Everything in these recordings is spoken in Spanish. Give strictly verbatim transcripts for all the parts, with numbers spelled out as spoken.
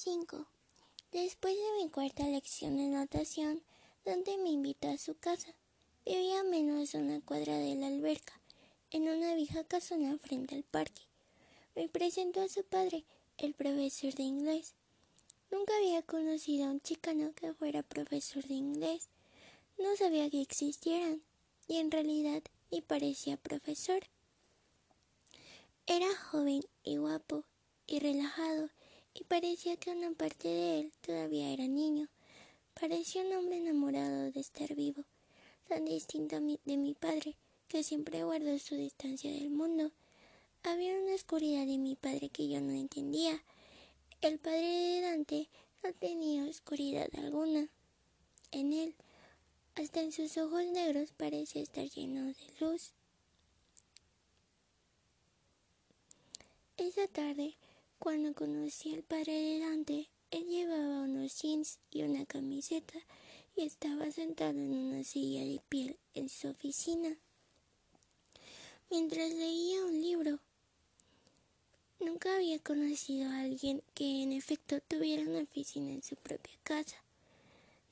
cinco. Después de mi cuarta lección de natación, Dante me invitó a su casa. Vivía a menos de una cuadra de la alberca, en una vieja casona frente al parque. Me presentó a su padre, el profesor de inglés. Nunca había conocido a un chicano que fuera profesor de inglés. No sabía que existieran, y en realidad ni parecía profesor. Era joven y guapo y relajado, y parecía que una parte de él todavía era niño. Parecía un hombre enamorado de estar vivo, tan distinto a mi, de mi padre, que siempre guardó su distancia del mundo. Había una oscuridad de mi padre que yo no entendía. El padre de Dante no tenía oscuridad alguna en él. Hasta en sus ojos negros parecía estar lleno de luz. Esa tarde, cuando conocí al padre de Dante, él llevaba unos jeans y una camiseta y estaba sentado en una silla de piel en su oficina, mientras leía un libro. Nunca había conocido a alguien que en efecto tuviera una oficina en su propia casa.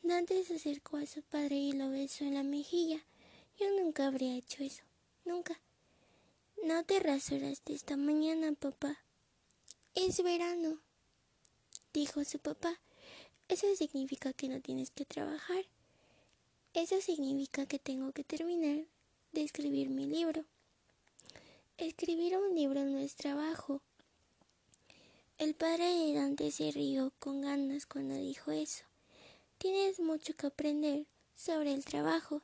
Dante se acercó a su padre y lo besó en la mejilla. Yo nunca habría hecho eso, nunca. No te rasuraste esta mañana, papá. Es verano, dijo su papá. Eso significa que no tienes que trabajar. Eso significa que tengo que terminar de escribir mi libro. Escribir un libro no es trabajo. El padre de Dante se rió con ganas cuando dijo eso. Tienes mucho que aprender sobre el trabajo.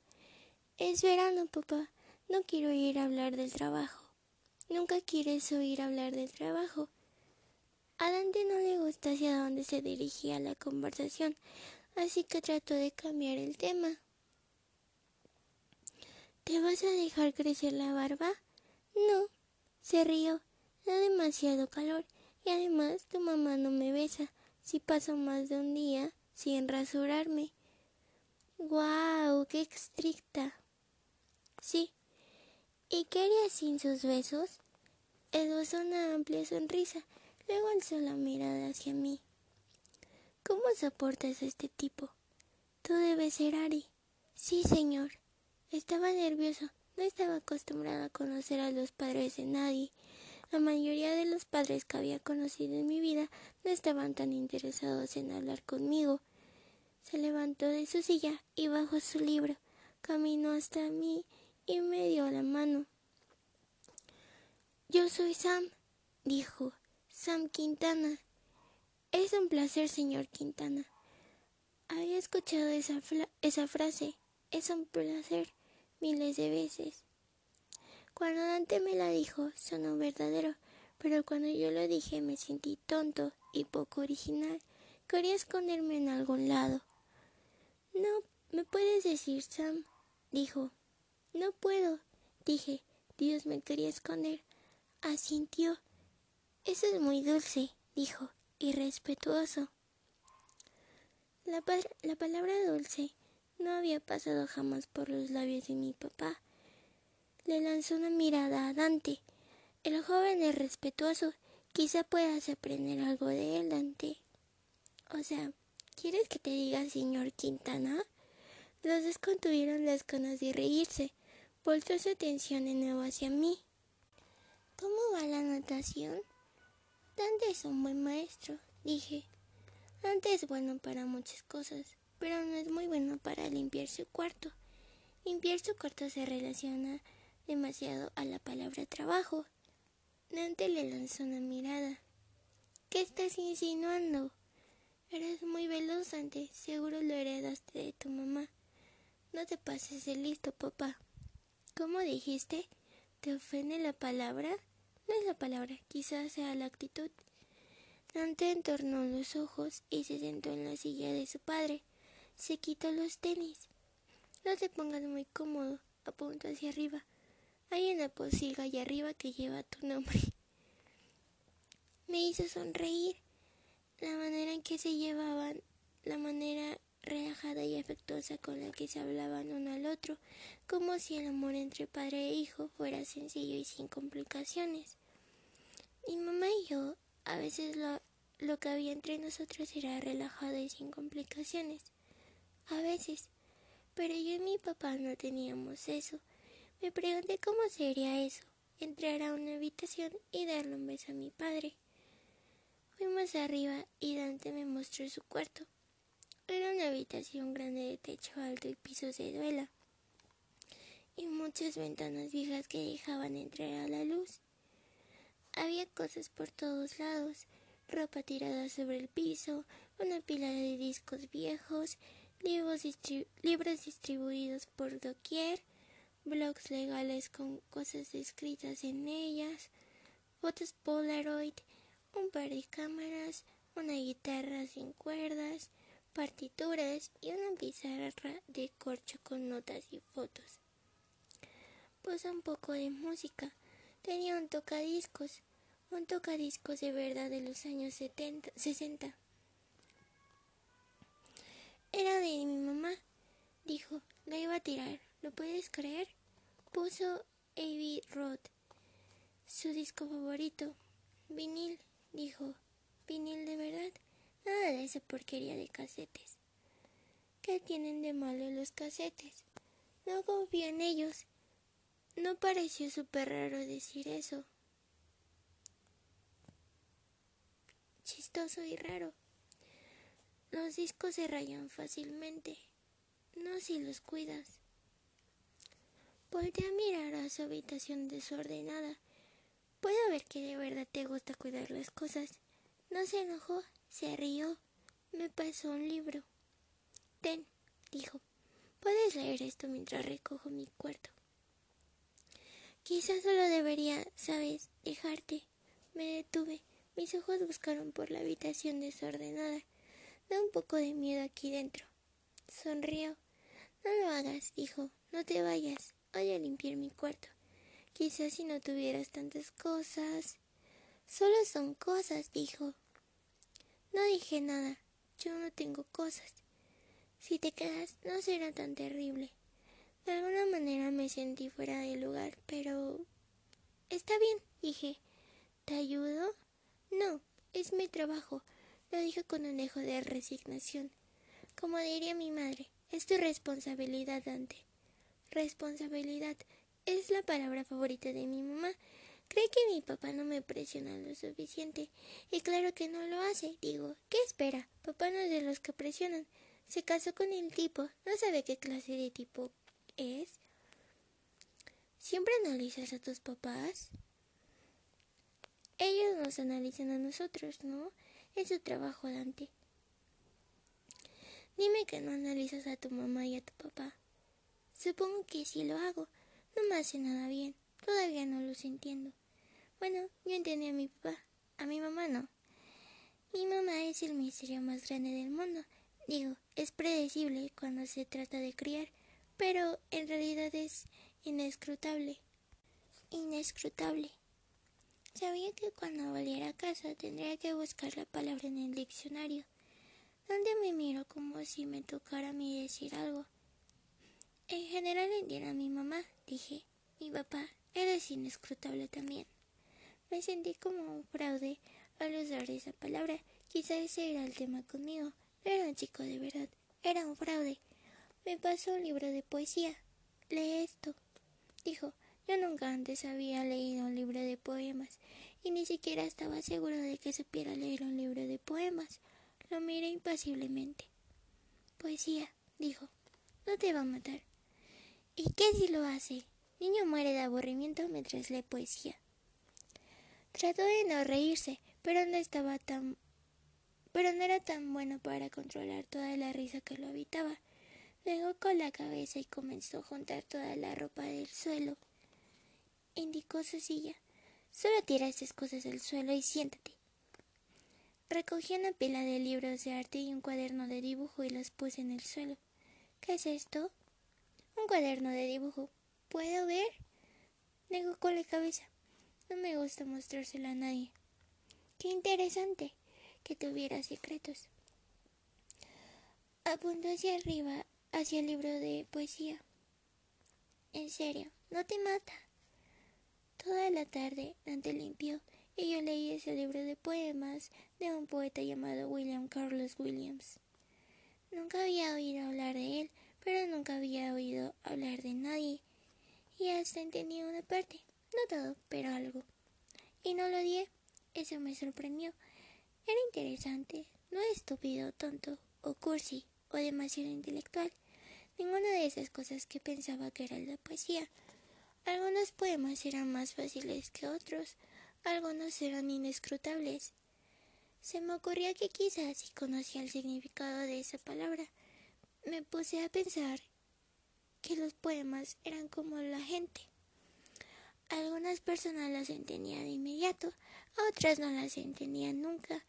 Es verano, papá. No quiero oír hablar del trabajo. Nunca quieres oír hablar del trabajo. A Dante no le gustó hacia dónde se dirigía la conversación, así que trató de cambiar el tema. ¿Te vas a dejar crecer la barba? No, se rió. Da demasiado calor y además tu mamá no me besa si paso más de un día sin rasurarme. ¡Guau! ¡Qué estricta! Sí. ¿Y qué haría sin sus besos? Esbozó una amplia sonrisa, luego alzó la mirada hacia mí. ¿Cómo soportas a este tipo? Tú debes ser Ari. Sí, señor. Estaba nervioso. No estaba acostumbrada a conocer a los padres de nadie. La mayoría de los padres que había conocido en mi vida no estaban tan interesados en hablar conmigo. Se levantó de su silla y bajó su libro. Caminó hasta mí y me dio la mano. Yo soy Sam, dijo. Sam Quintana. Es un placer, señor Quintana. Había escuchado esa, esa frase, es un placer, miles de veces. Cuando Dante me la dijo, sonó verdadero, pero cuando yo lo dije me sentí tonto y poco original. Quería esconderme en algún lado. No, ¿me puedes decir, Sam?, dijo. No puedo, dije. Dios, me quería esconder. Asintió. Eso es muy dulce, dijo, y respetuoso. La, pa la palabra dulce no había pasado jamás por los labios de mi papá. Le lanzó una mirada a Dante. El joven es respetuoso. Quizá puedas aprender algo de él, Dante. O sea, ¿quieres que te diga señor Quintana? Los dos contuvieron las ganas de reírse. Voltó su atención de nuevo hacia mí. ¿Cómo va la natación? Dante es un buen maestro, dije. Dante es bueno para muchas cosas, pero no es muy bueno para limpiar su cuarto. Limpiar su cuarto se relaciona demasiado a la palabra trabajo. Dante le lanzó una mirada. ¿Qué estás insinuando? Eres muy veloz, Dante. Seguro lo heredaste de tu mamá. No te pases de listo, papá. ¿Cómo dijiste? ¿Te ofende la palabra? No es la palabra, quizás sea la actitud. Dante entornó los ojos y se sentó en la silla de su padre. Se quitó los tenis. No te pongas muy cómodo, apuntó hacia arriba. Hay una posilga allá arriba que lleva tu nombre. Me hizo sonreír. La manera en que se llevaban, la manera relajada y afectuosa con la que se hablaban uno al otro, como si el amor entre padre e hijo fuera sencillo y sin complicaciones. Mi mamá y yo a veces lo, Lo que había entre nosotros era relajado y sin complicaciones, a veces, pero yo y mi papá no teníamos eso. Me pregunté cómo sería eso, entrar a una habitación y darle un beso a mi padre. Fuimos arriba y Dante me mostró su cuarto. Era una habitación grande de techo alto y pisos de duela, y muchas ventanas viejas que dejaban entrar a la luz. Había cosas por todos lados, ropa tirada sobre el piso, una pila de discos viejos, libros, distribu- libros distribuidos por doquier, blogs legales con cosas escritas en ellas, fotos Polaroid, un par de cámaras, una guitarra sin cuerdas, partituras y una pizarra de corcho con notas y fotos. Puso un poco de música. Tenía un tocadiscos, un tocadiscos de verdad de los años setenta, sesenta. Era de mi mamá, dijo, la iba a tirar, ¿lo puedes creer? Puso A B Road, su disco favorito. Vinil, dijo, vinil de verdad, nada de esa porquería de casetes. ¿Qué tienen de malo los casetes? No confío en ellos. No pareció súper raro decir eso. Chistoso y raro. Los discos se rayan fácilmente. No si los cuidas. Voltea a mirar a su habitación desordenada. Puedo ver que de verdad te gusta cuidar las cosas. No se enojó, se rió. Me pasó un libro. Ten, dijo. Puedes leer esto mientras recojo mi cuarto. Quizás solo debería, sabes, dejarte. Me detuve. Mis ojos buscaron por la habitación desordenada. Da un poco de miedo aquí dentro. Sonrió. No lo hagas, dijo. No te vayas. Voy a limpiar mi cuarto. Quizás si no tuvieras tantas cosas. Solo son cosas, dijo. No dije nada. Yo no tengo cosas. Si te quedas, no será tan terrible. De alguna manera me sentí fuera de lugar, pero... Está bien, dije. ¿Te ayudo? No, es mi trabajo, lo dije con un dejo de resignación. Como diría mi madre, es tu responsabilidad, Dante. Responsabilidad es la palabra favorita de mi mamá. Cree que mi papá no me presiona lo suficiente. Y claro que no lo hace, digo. ¿Qué espera? Papá no es de los que presionan. Se casó con el tipo, no sabe qué clase de tipo... ¿Es? ¿Siempre analizas a tus papás? Ellos nos analizan a nosotros, ¿no? Es su trabajo, Dante. Dime que no analizas a tu mamá y a tu papá. Supongo que sí lo hago. No me hace nada bien. Todavía no los entiendo. Bueno, yo entendí a mi papá. A mi mamá no. Mi mamá es el misterio más grande del mundo. Digo, es predecible cuando se trata de criar. Pero en realidad es inescrutable. Inescrutable. Sabía que cuando volviera a casa tendría que buscar la palabra en el diccionario. Dante me miró como si me tocara a mí decir algo. En general entiendo a mi mamá, dije. Mi papá, eres inescrutable también. Me sentí como un fraude al usar esa palabra. Quizá ese era el tema conmigo. No era un chico de verdad, era un fraude. Me pasó un libro de poesía. Lee esto, dijo. Yo nunca antes había leído un libro de poemas y ni siquiera estaba seguro de que supiera leer un libro de poemas. Lo miré impasiblemente. Poesía, dijo. No te va a matar. ¿Y qué si lo hace? Niño muere de aburrimiento mientras lee poesía. Trató de no reírse, pero no estaba tan... pero no era tan bueno para controlar toda la risa que lo habitaba. Negó con la cabeza y comenzó a juntar toda la ropa del suelo. Indicó su silla. Solo tira esas cosas al suelo y siéntate. Recogí una pila de libros de arte y un cuaderno de dibujo y los puse en el suelo. ¿Qué es esto? Un cuaderno de dibujo. ¿Puedo ver? Negó con la cabeza. No me gusta mostrárselo a nadie. Qué interesante que tuviera secretos. Apuntó hacia arriba. Hacia el libro de poesía. En serio, no te mata. Toda la tarde Dante limpió y yo leí ese libro de poemas de un poeta llamado William Carlos Williams. Nunca había oído hablar de él, pero nunca había oído hablar de nadie, y hasta entendí una parte, no todo, pero algo, y no lo odié. Eso me sorprendió. Era interesante, no estúpido, tonto, o cursi, o demasiado intelectual, ninguna de esas cosas que pensaba que era la poesía. Algunos poemas eran más fáciles que otros, algunos eran inescrutables. Se me ocurrió que quizás si conocía el significado de esa palabra, me puse a pensar que los poemas eran como la gente. Algunas personas las entendían de inmediato, a otras no las entendían nunca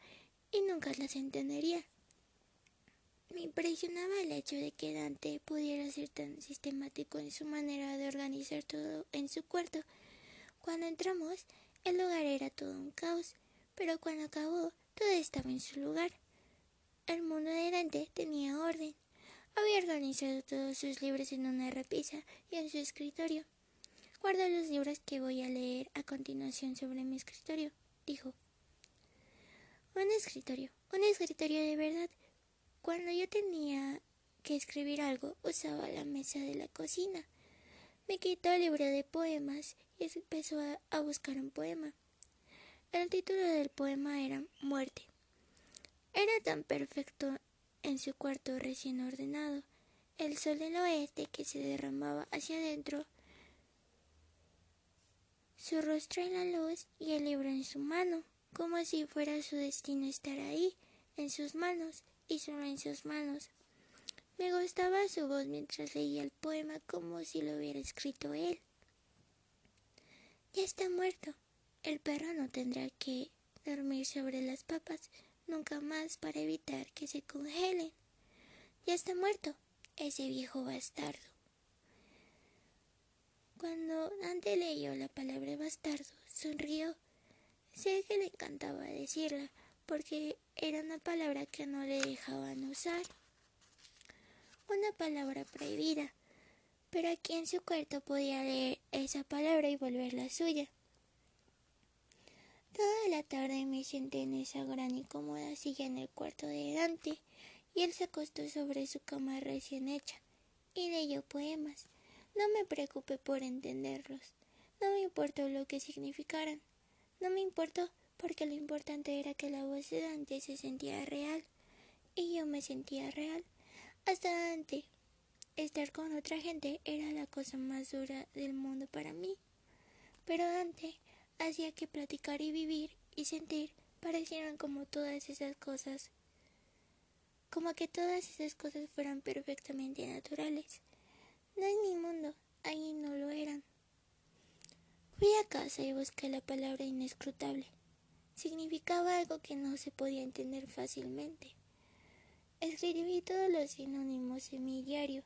y nunca las entendería. Me impresionaba el hecho de que Dante pudiera ser tan sistemático en su manera de organizar todo en su cuarto. Cuando entramos, el lugar era todo un caos, pero cuando acabó, todo estaba en su lugar. El mundo de Dante tenía orden. Había organizado todos sus libros en una repisa y en su escritorio. «Guardo los libros que voy a leer a continuación sobre mi escritorio», dijo. Un escritorio, un escritorio de verdad. Cuando yo tenía que escribir algo, usaba la mesa de la cocina. Me quitó el libro de poemas y empezó a, a buscar un poema. El título del poema era «Muerte». Era tan perfecto en su cuarto recién ordenado. El sol del oeste que se derramaba hacia adentro, su rostro en la luz y el libro en su mano, como si fuera su destino estar ahí, en sus manos, y solo en sus manos. Me gustaba su voz mientras leía el poema como si lo hubiera escrito él. Ya está muerto. El perro no tendrá que dormir sobre las papas nunca más para evitar que se congelen. Ya está muerto, ese viejo bastardo. Cuando Dante leyó la palabra bastardo, sonrió. Sé que le encantaba decirla, porque era una palabra que no le dejaban usar. Una palabra prohibida, pero aquí en su cuarto podía leer esa palabra y volverla suya. Toda la tarde me senté en esa gran y cómoda silla en el cuarto de Dante, y él se acostó sobre su cama recién hecha, y leyó poemas. No me preocupé por entenderlos, no me importó lo que significaran, no me importó porque lo importante era que la voz de Dante se sentía real, y yo me sentía real. Hasta Dante, estar con otra gente era la cosa más dura del mundo para mí, pero Dante hacía que platicar y vivir y sentir parecieran como todas esas cosas, como que todas esas cosas fueran perfectamente naturales. No en mi mundo, ahí no lo eran. Fui a casa y busqué la palabra inescrutable. Significaba algo que no se podía entender fácilmente. Escribí todos los sinónimos en mi diario: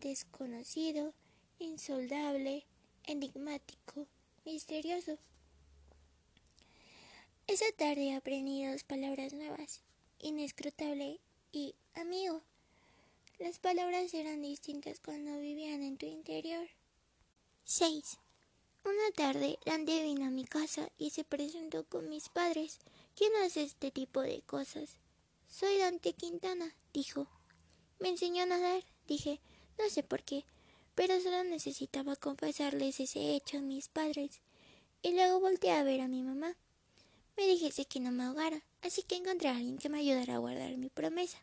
desconocido, insoldable, enigmático, misterioso. Esa tarde aprendí dos palabras nuevas: inescrutable y amigo. Las palabras eran distintas cuando vivían en tu interior. seis. Una tarde, Dante vino a mi casa y se presentó con mis padres. ¿Quién hace este tipo de cosas? Soy Dante Quintana, dijo. Me enseñó a nadar, dije, no sé por qué, pero solo necesitaba confesarles ese hecho a mis padres. Y luego volteé a ver a mi mamá. Me dijese que no me ahogara, así que encontré a alguien que me ayudara a guardar mi promesa.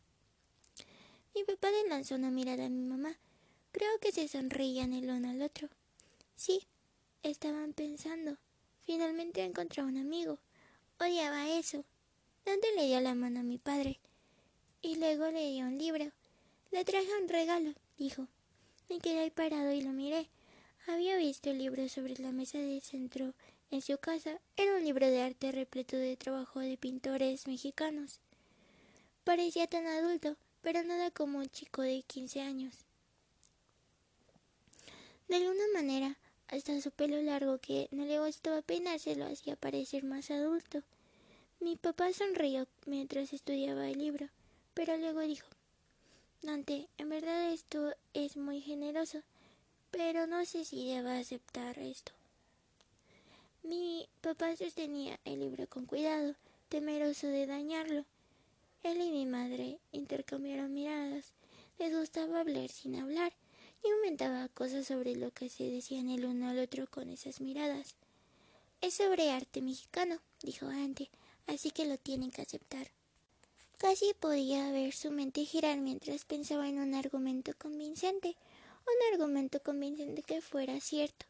Mi papá le lanzó una mirada a mi mamá. Creo que se sonreían el uno al otro. Sí, estaban pensando. Finalmente encontró a un amigo. Odiaba eso. Dante le dio la mano a mi padre. Y luego le dio un libro. Le traje un regalo, dijo. Me quedé ahí parado y lo miré. Había visto el libro sobre la mesa del centro en su casa. Era un libro de arte repleto de trabajo de pintores mexicanos. Parecía tan adulto, pero nada como un chico de quince años. De alguna manera, hasta su pelo largo que no le gustaba peinarse lo hacía parecer más adulto. Mi papá sonrió mientras estudiaba el libro, pero luego dijo: Dante, en verdad esto es muy generoso, pero no sé si deba aceptar esto. Mi papá sostenía el libro con cuidado, temeroso de dañarlo. Él y mi madre intercambiaron miradas. Les gustaba hablar sin hablar, y inventaba cosas sobre lo que se decían el uno al otro con esas miradas. «Es sobre arte mexicano», dijo Dante, «así que lo tienen que aceptar». Casi podía ver su mente girar mientras pensaba en un argumento convincente, un argumento convincente que fuera cierto.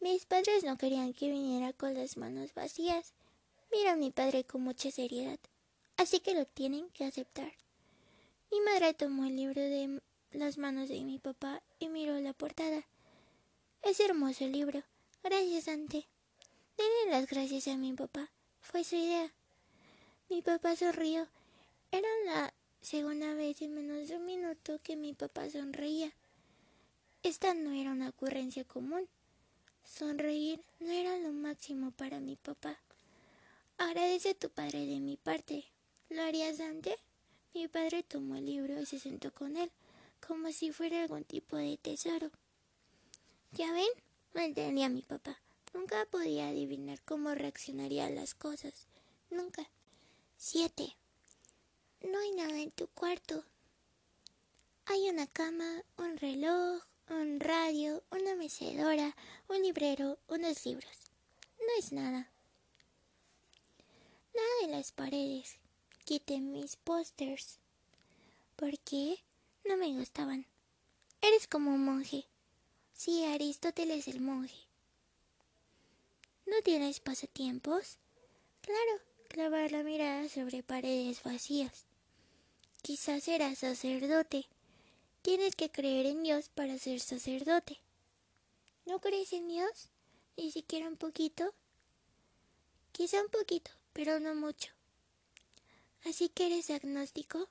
Mis padres no querían que viniera con las manos vacías. Mira a mi padre con mucha seriedad. Así que lo tienen que aceptar. Mi madre tomó el libro de las manos de mi papá y miró la portada. Es hermoso el libro. Gracias, Dante. Denle las gracias a mi papá. Fue su idea. Mi papá sonrió. Era la segunda vez en menos de un minuto que mi papá sonreía. Esta no era una ocurrencia común. Sonreír no era lo máximo para mi papá. Agradece a tu padre de mi parte. ¿Lo harías, Dante? Mi padre tomó el libro y se sentó con él, como si fuera algún tipo de tesoro. ¿Ya ven? Mantenía a mi papá. Nunca podía adivinar cómo reaccionarían las cosas. Nunca. Siete. No hay nada en tu cuarto. Hay una cama, un reloj, un radio, una mecedora, un librero, unos libros. No es nada. Nada en las paredes. Quité mis pósters. ¿Por qué? No me gustaban. Eres como un monje. Sí, Aristóteles el monje. ¿No tienes pasatiempos? Claro, clavar la mirada sobre paredes vacías. Quizás serás sacerdote. Tienes que creer en Dios para ser sacerdote. ¿No crees en Dios? ¿Ni siquiera un poquito? Quizá un poquito, pero no mucho. ¿Así que eres agnóstico?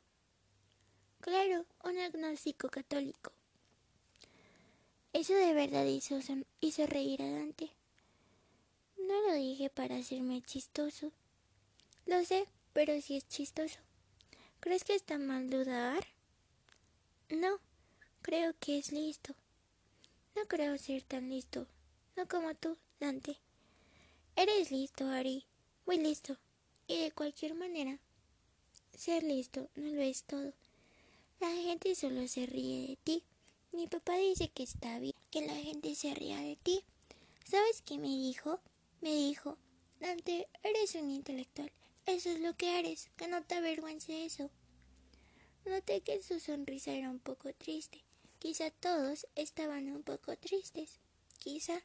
Claro, un agnóstico católico. Eso de verdad hizo, hizo reír a Dante. No lo dije para hacerme chistoso. Lo sé, pero sí es chistoso. ¿Crees que está mal dudar? No, creo que es listo. No creo ser tan listo. No como tú, Dante. Eres listo, Ari. Muy listo. Y de cualquier manera, ser listo no lo es todo. La gente solo se ríe de ti. Mi papá dice que está bien que la gente se ría de ti. ¿Sabes qué me dijo? Me dijo, Dante, eres un intelectual. Eso es lo que eres. Que no te avergüence eso. Noté que su sonrisa era un poco triste. Quizá todos estaban un poco tristes. Quizá.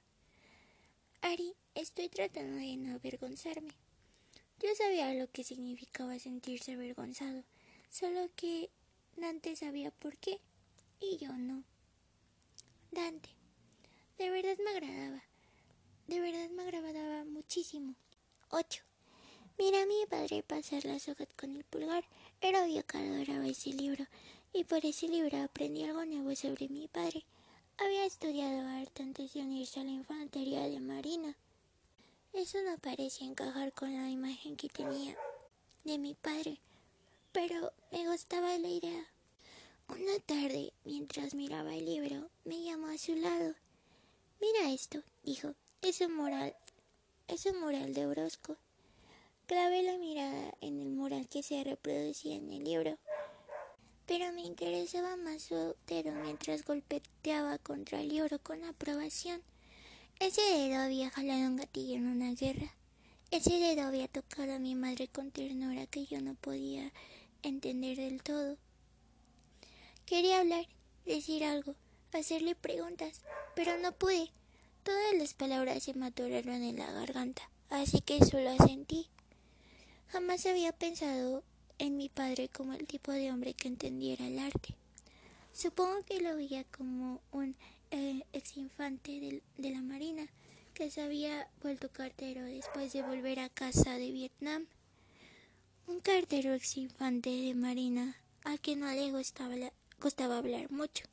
Ari, estoy tratando de no avergonzarme. Yo sabía lo que significaba sentirse avergonzado, solo que Dante sabía por qué, y yo no. Dante, de verdad me agradaba. De verdad me agradaba muchísimo. Ocho. Mira a mi padre pasar las hojas con el pulgar. Era obvio que adoraba ese libro, y por ese libro aprendí algo nuevo sobre mi padre. Había estudiado arte antes de unirse a la infantería de Marina. Eso no parecía encajar con la imagen que tenía de mi padre, pero me gustaba la idea. Una tarde, mientras miraba el libro, me llamó a su lado. «Mira esto», dijo, «es un mural, es un mural de Orozco». Clavé la mirada en el mural que se reproducía en el libro, pero me interesaba más su dedo mientras golpeteaba contra el libro con aprobación. Ese dedo había jalado un gatillo en una guerra. Ese dedo había tocado a mi madre con ternura que yo no podía entender del todo. Quería hablar, decir algo, hacerle preguntas, pero no pude. Todas las palabras se me atoraron en la garganta, así que solo asentí. Jamás había pensado en mi padre como el tipo de hombre que entendiera el arte. Supongo que lo veía como un eh, exinfante de, de la Marina que se había vuelto cartero después de volver a casa de Vietnam. Un cartero exinfante de Marina al que no le gustaba, gustaba hablar mucho.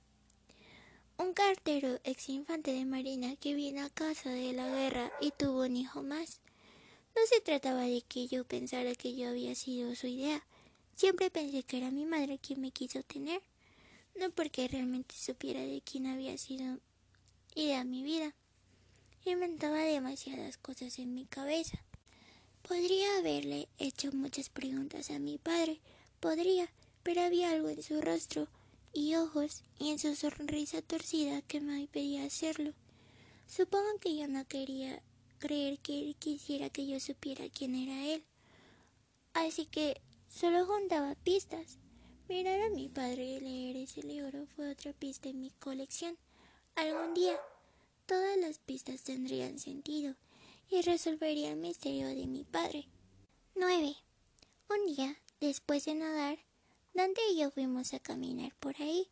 Un cartero exinfante de Marina que vino a casa de la guerra y tuvo un hijo más. No se trataba de que yo pensara que yo había sido su idea. Siempre pensé que era mi madre quien me quiso tener. No porque realmente supiera de quién había sido idea mi vida. Inventaba demasiadas cosas en mi cabeza. Podría haberle hecho muchas preguntas a mi padre, podría, pero había algo en su rostro y ojos y en su sonrisa torcida que me impedía hacerlo. Supongo que yo no quería creer que él quisiera que yo supiera quién era él. Así que solo juntaba pistas. Mirar a mi padre leer ese libro fue otra pista en mi colección. Algún día, todas las pistas tendrían sentido y resolvería el misterio de mi padre. nueve. Un día, después de nadar, Dante y yo fuimos a caminar por ahí.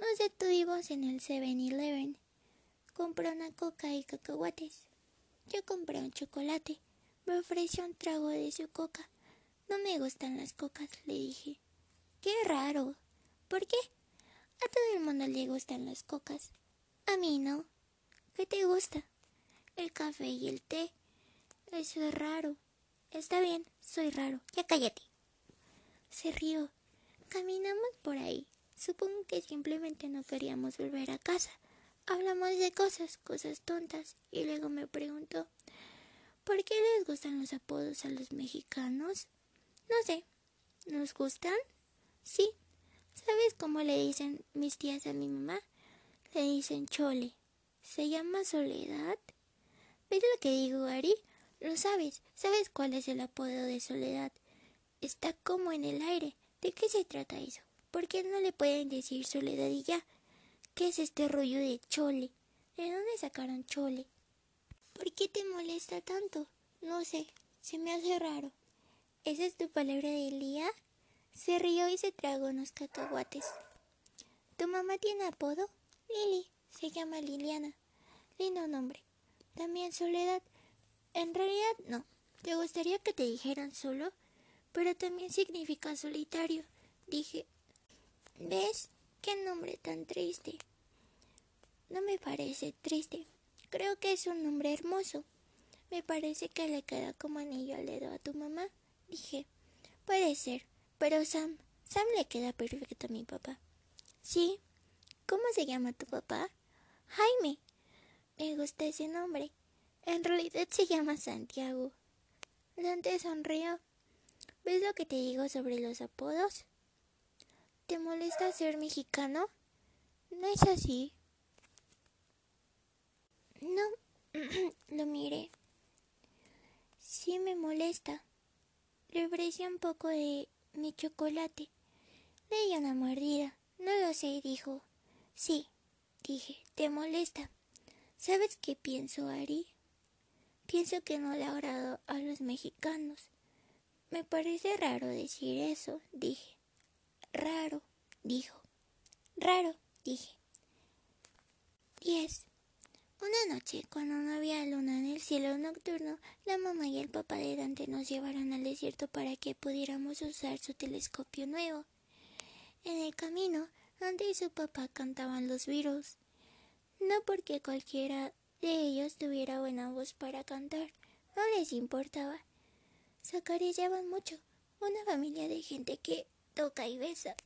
Nos detuvimos en el Seven Eleven. Compré una coca y cacahuates. Yo compré un chocolate. Me ofreció un trago de su coca. No me gustan las cocas, le dije. Qué raro. ¿Por qué? A todo el mundo le gustan las cocas. A mí no. ¿Qué te gusta? El café y el té. Eso es raro. Está bien, soy raro. Ya cállate. Se rió. Caminamos por ahí. Supongo que simplemente no queríamos volver a casa. Hablamos de cosas, cosas tontas. Y luego me preguntó, ¿por qué les gustan los apodos a los mexicanos? No sé. ¿Nos gustan? Sí. ¿Sabes cómo le dicen mis tías a mi mamá? Le dicen Chole. ¿Se llama Soledad? ¿Ves lo que digo, Ari? Lo sabes. ¿Sabes cuál es el apodo de Soledad? Está como en el aire. ¿De qué se trata eso? ¿Por qué no le pueden decir Soledad y ya? ¿Qué es este rollo de Chole? ¿De dónde sacaron Chole? ¿Por qué te molesta tanto? No sé. Se me hace raro. ¿Esa es tu palabra del día? Se rió y se tragó unos cacahuates. ¿Tu mamá tiene apodo? Lili. Se llama Liliana. Lindo nombre. También Soledad. En realidad no. ¿Te gustaría que te dijeran solo? Pero también significa solitario. Dije, ¿ves? Qué nombre tan triste. No me parece triste. Creo que es un nombre hermoso. Me parece que le queda como anillo al dedo a tu mamá. Dije, puede ser. Pero Sam, Sam le queda perfecto a mi papá. Sí. ¿Cómo se llama tu papá? Jaime. Me gusta ese nombre. En realidad se llama Santiago. Dante sonrió. ¿Ves lo que te digo sobre los apodos? ¿Te molesta ser mexicano? No es así. No, lo miré. Sí me molesta. Rebrecé un poco de mi chocolate. Le di una mordida. No lo sé, dijo. Sí, dije, te molesta. ¿Sabes qué pienso, Ari? Pienso que no le agrado a los mexicanos. Me parece raro decir eso, dije. Raro, dijo. Raro, dije. diez. Una noche, cuando no había luna en el cielo nocturno, la mamá y el papá de Dante nos llevaron al desierto para que pudiéramos usar su telescopio nuevo. En el camino, Dante y su papá cantaban los Beatles. No porque cualquiera de ellos tuviera buena voz para cantar, no les importaba. Se acariciaban mucho, una familia de gente que toca y besa.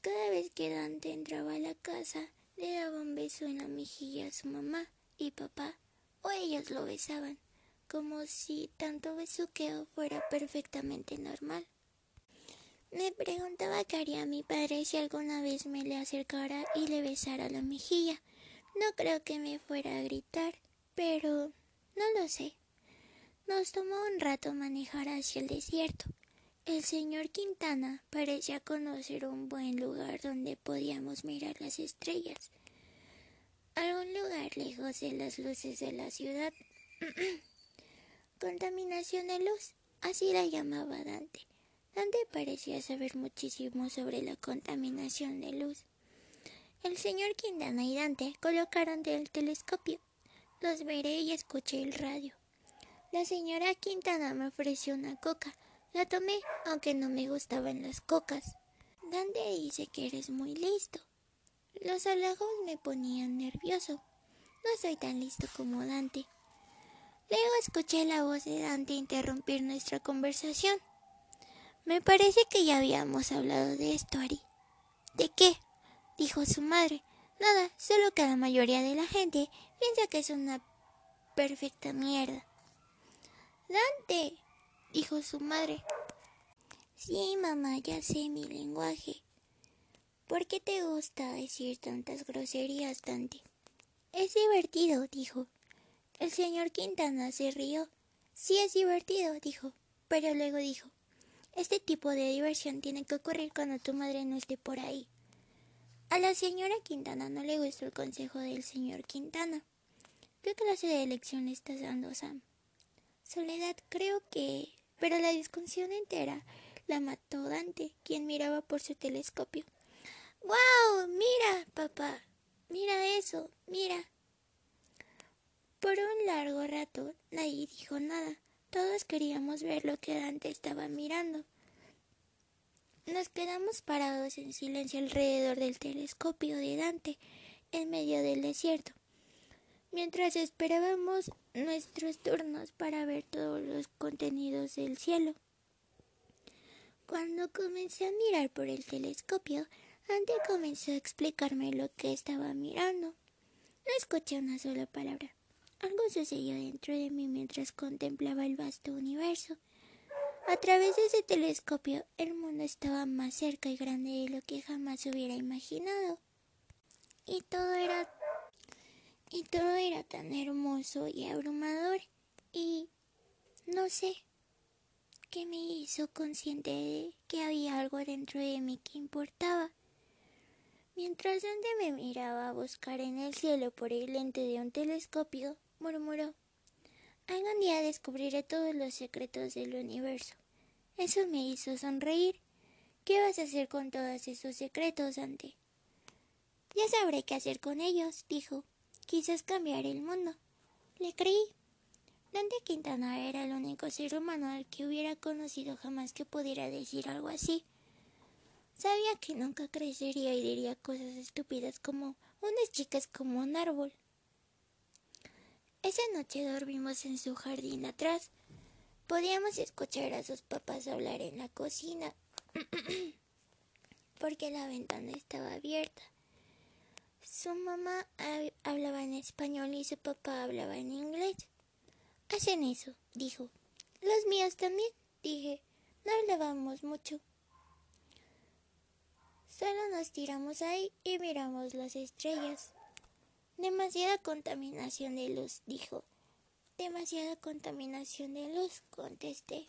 Cada vez que Dante entraba a la casa, le daba un beso en la mejilla a su mamá y papá, o ellos lo besaban, como si tanto besuqueo fuera perfectamente normal. Me preguntaba qué haría mi padre si alguna vez me le acercara y le besara la mejilla. No creo que me fuera a gritar, pero no lo sé. Nos tomó un rato manejar hacia el desierto. El señor Quintana parecía conocer un buen lugar donde podíamos mirar las estrellas. Algún lugar lejos de las luces de la ciudad. Contaminación de luz, así la llamaba Dante. Dante parecía saber muchísimo sobre la contaminación de luz. El señor Quintana y Dante colocaron el telescopio. Los miré y escuché el radio. La señora Quintana me ofreció una coca. La tomé, aunque no me gustaban las cocas. Dante dice que eres muy listo. Los halagos me ponían nervioso. No soy tan listo como Dante. Luego escuché la voz de Dante interrumpir nuestra conversación. Me parece que ya habíamos hablado de esto, Ari. ¿De qué? Dijo su madre. Nada, solo que la mayoría de la gente piensa que es una perfecta mierda. Dante, dijo su madre. Sí, mamá, ya sé mi lenguaje. ¿Por qué te gusta decir tantas groserías, Dante? Es divertido, dijo. El señor Quintana se rió. Sí, es divertido, dijo, pero luego dijo: este tipo de diversión tiene que ocurrir cuando tu madre no esté por ahí. A la señora Quintana no le gustó el consejo del señor Quintana. ¿Qué clase de lección estás dando, Sam? Soledad, creo que... Pero la discusión entera la mató Dante, quien miraba por su telescopio. ¡Guau! ¡Mira, papá! ¡Mira eso! ¡Mira! Por un largo rato nadie dijo nada. Todos queríamos ver lo que Dante estaba mirando. Nos quedamos parados en silencio alrededor del telescopio de Dante, en medio del desierto, mientras esperábamos nuestros turnos para ver todos los contenidos del cielo. Cuando comencé a mirar por el telescopio, Dante comenzó a explicarme lo que estaba mirando. No escuché una sola palabra. Algo sucedió dentro de mí mientras contemplaba el vasto universo. A través de ese telescopio, el mundo estaba más cerca y grande de lo que jamás hubiera imaginado. Y todo era, y todo era tan hermoso y abrumador. Y no sé qué me hizo consciente de que había algo dentro de mí que importaba. Mientras Dante me miraba a buscar en el cielo por el lente de un telescopio, murmuró: algún día descubriré todos los secretos del universo. Eso me hizo sonreír. ¿Qué vas a hacer con todos esos secretos, Dante? Ya sabré qué hacer con ellos, dijo. Quizás cambiar el mundo. Le creí. Dante Quintana era el único ser humano al que hubiera conocido jamás que pudiera decir algo así. Sabía que nunca crecería y diría cosas estúpidas como unas chicas como un árbol. Esa noche dormimos en su jardín atrás. Podíamos escuchar a sus papás hablar en la cocina porque la ventana estaba abierta. Su mamá hablaba en español y su papá hablaba en inglés. Hacen eso, dijo. Los míos también, dije. No hablábamos mucho. Solo nos tiramos ahí y miramos las estrellas. Demasiada contaminación de luz, dijo. Demasiada contaminación de luz, contesté.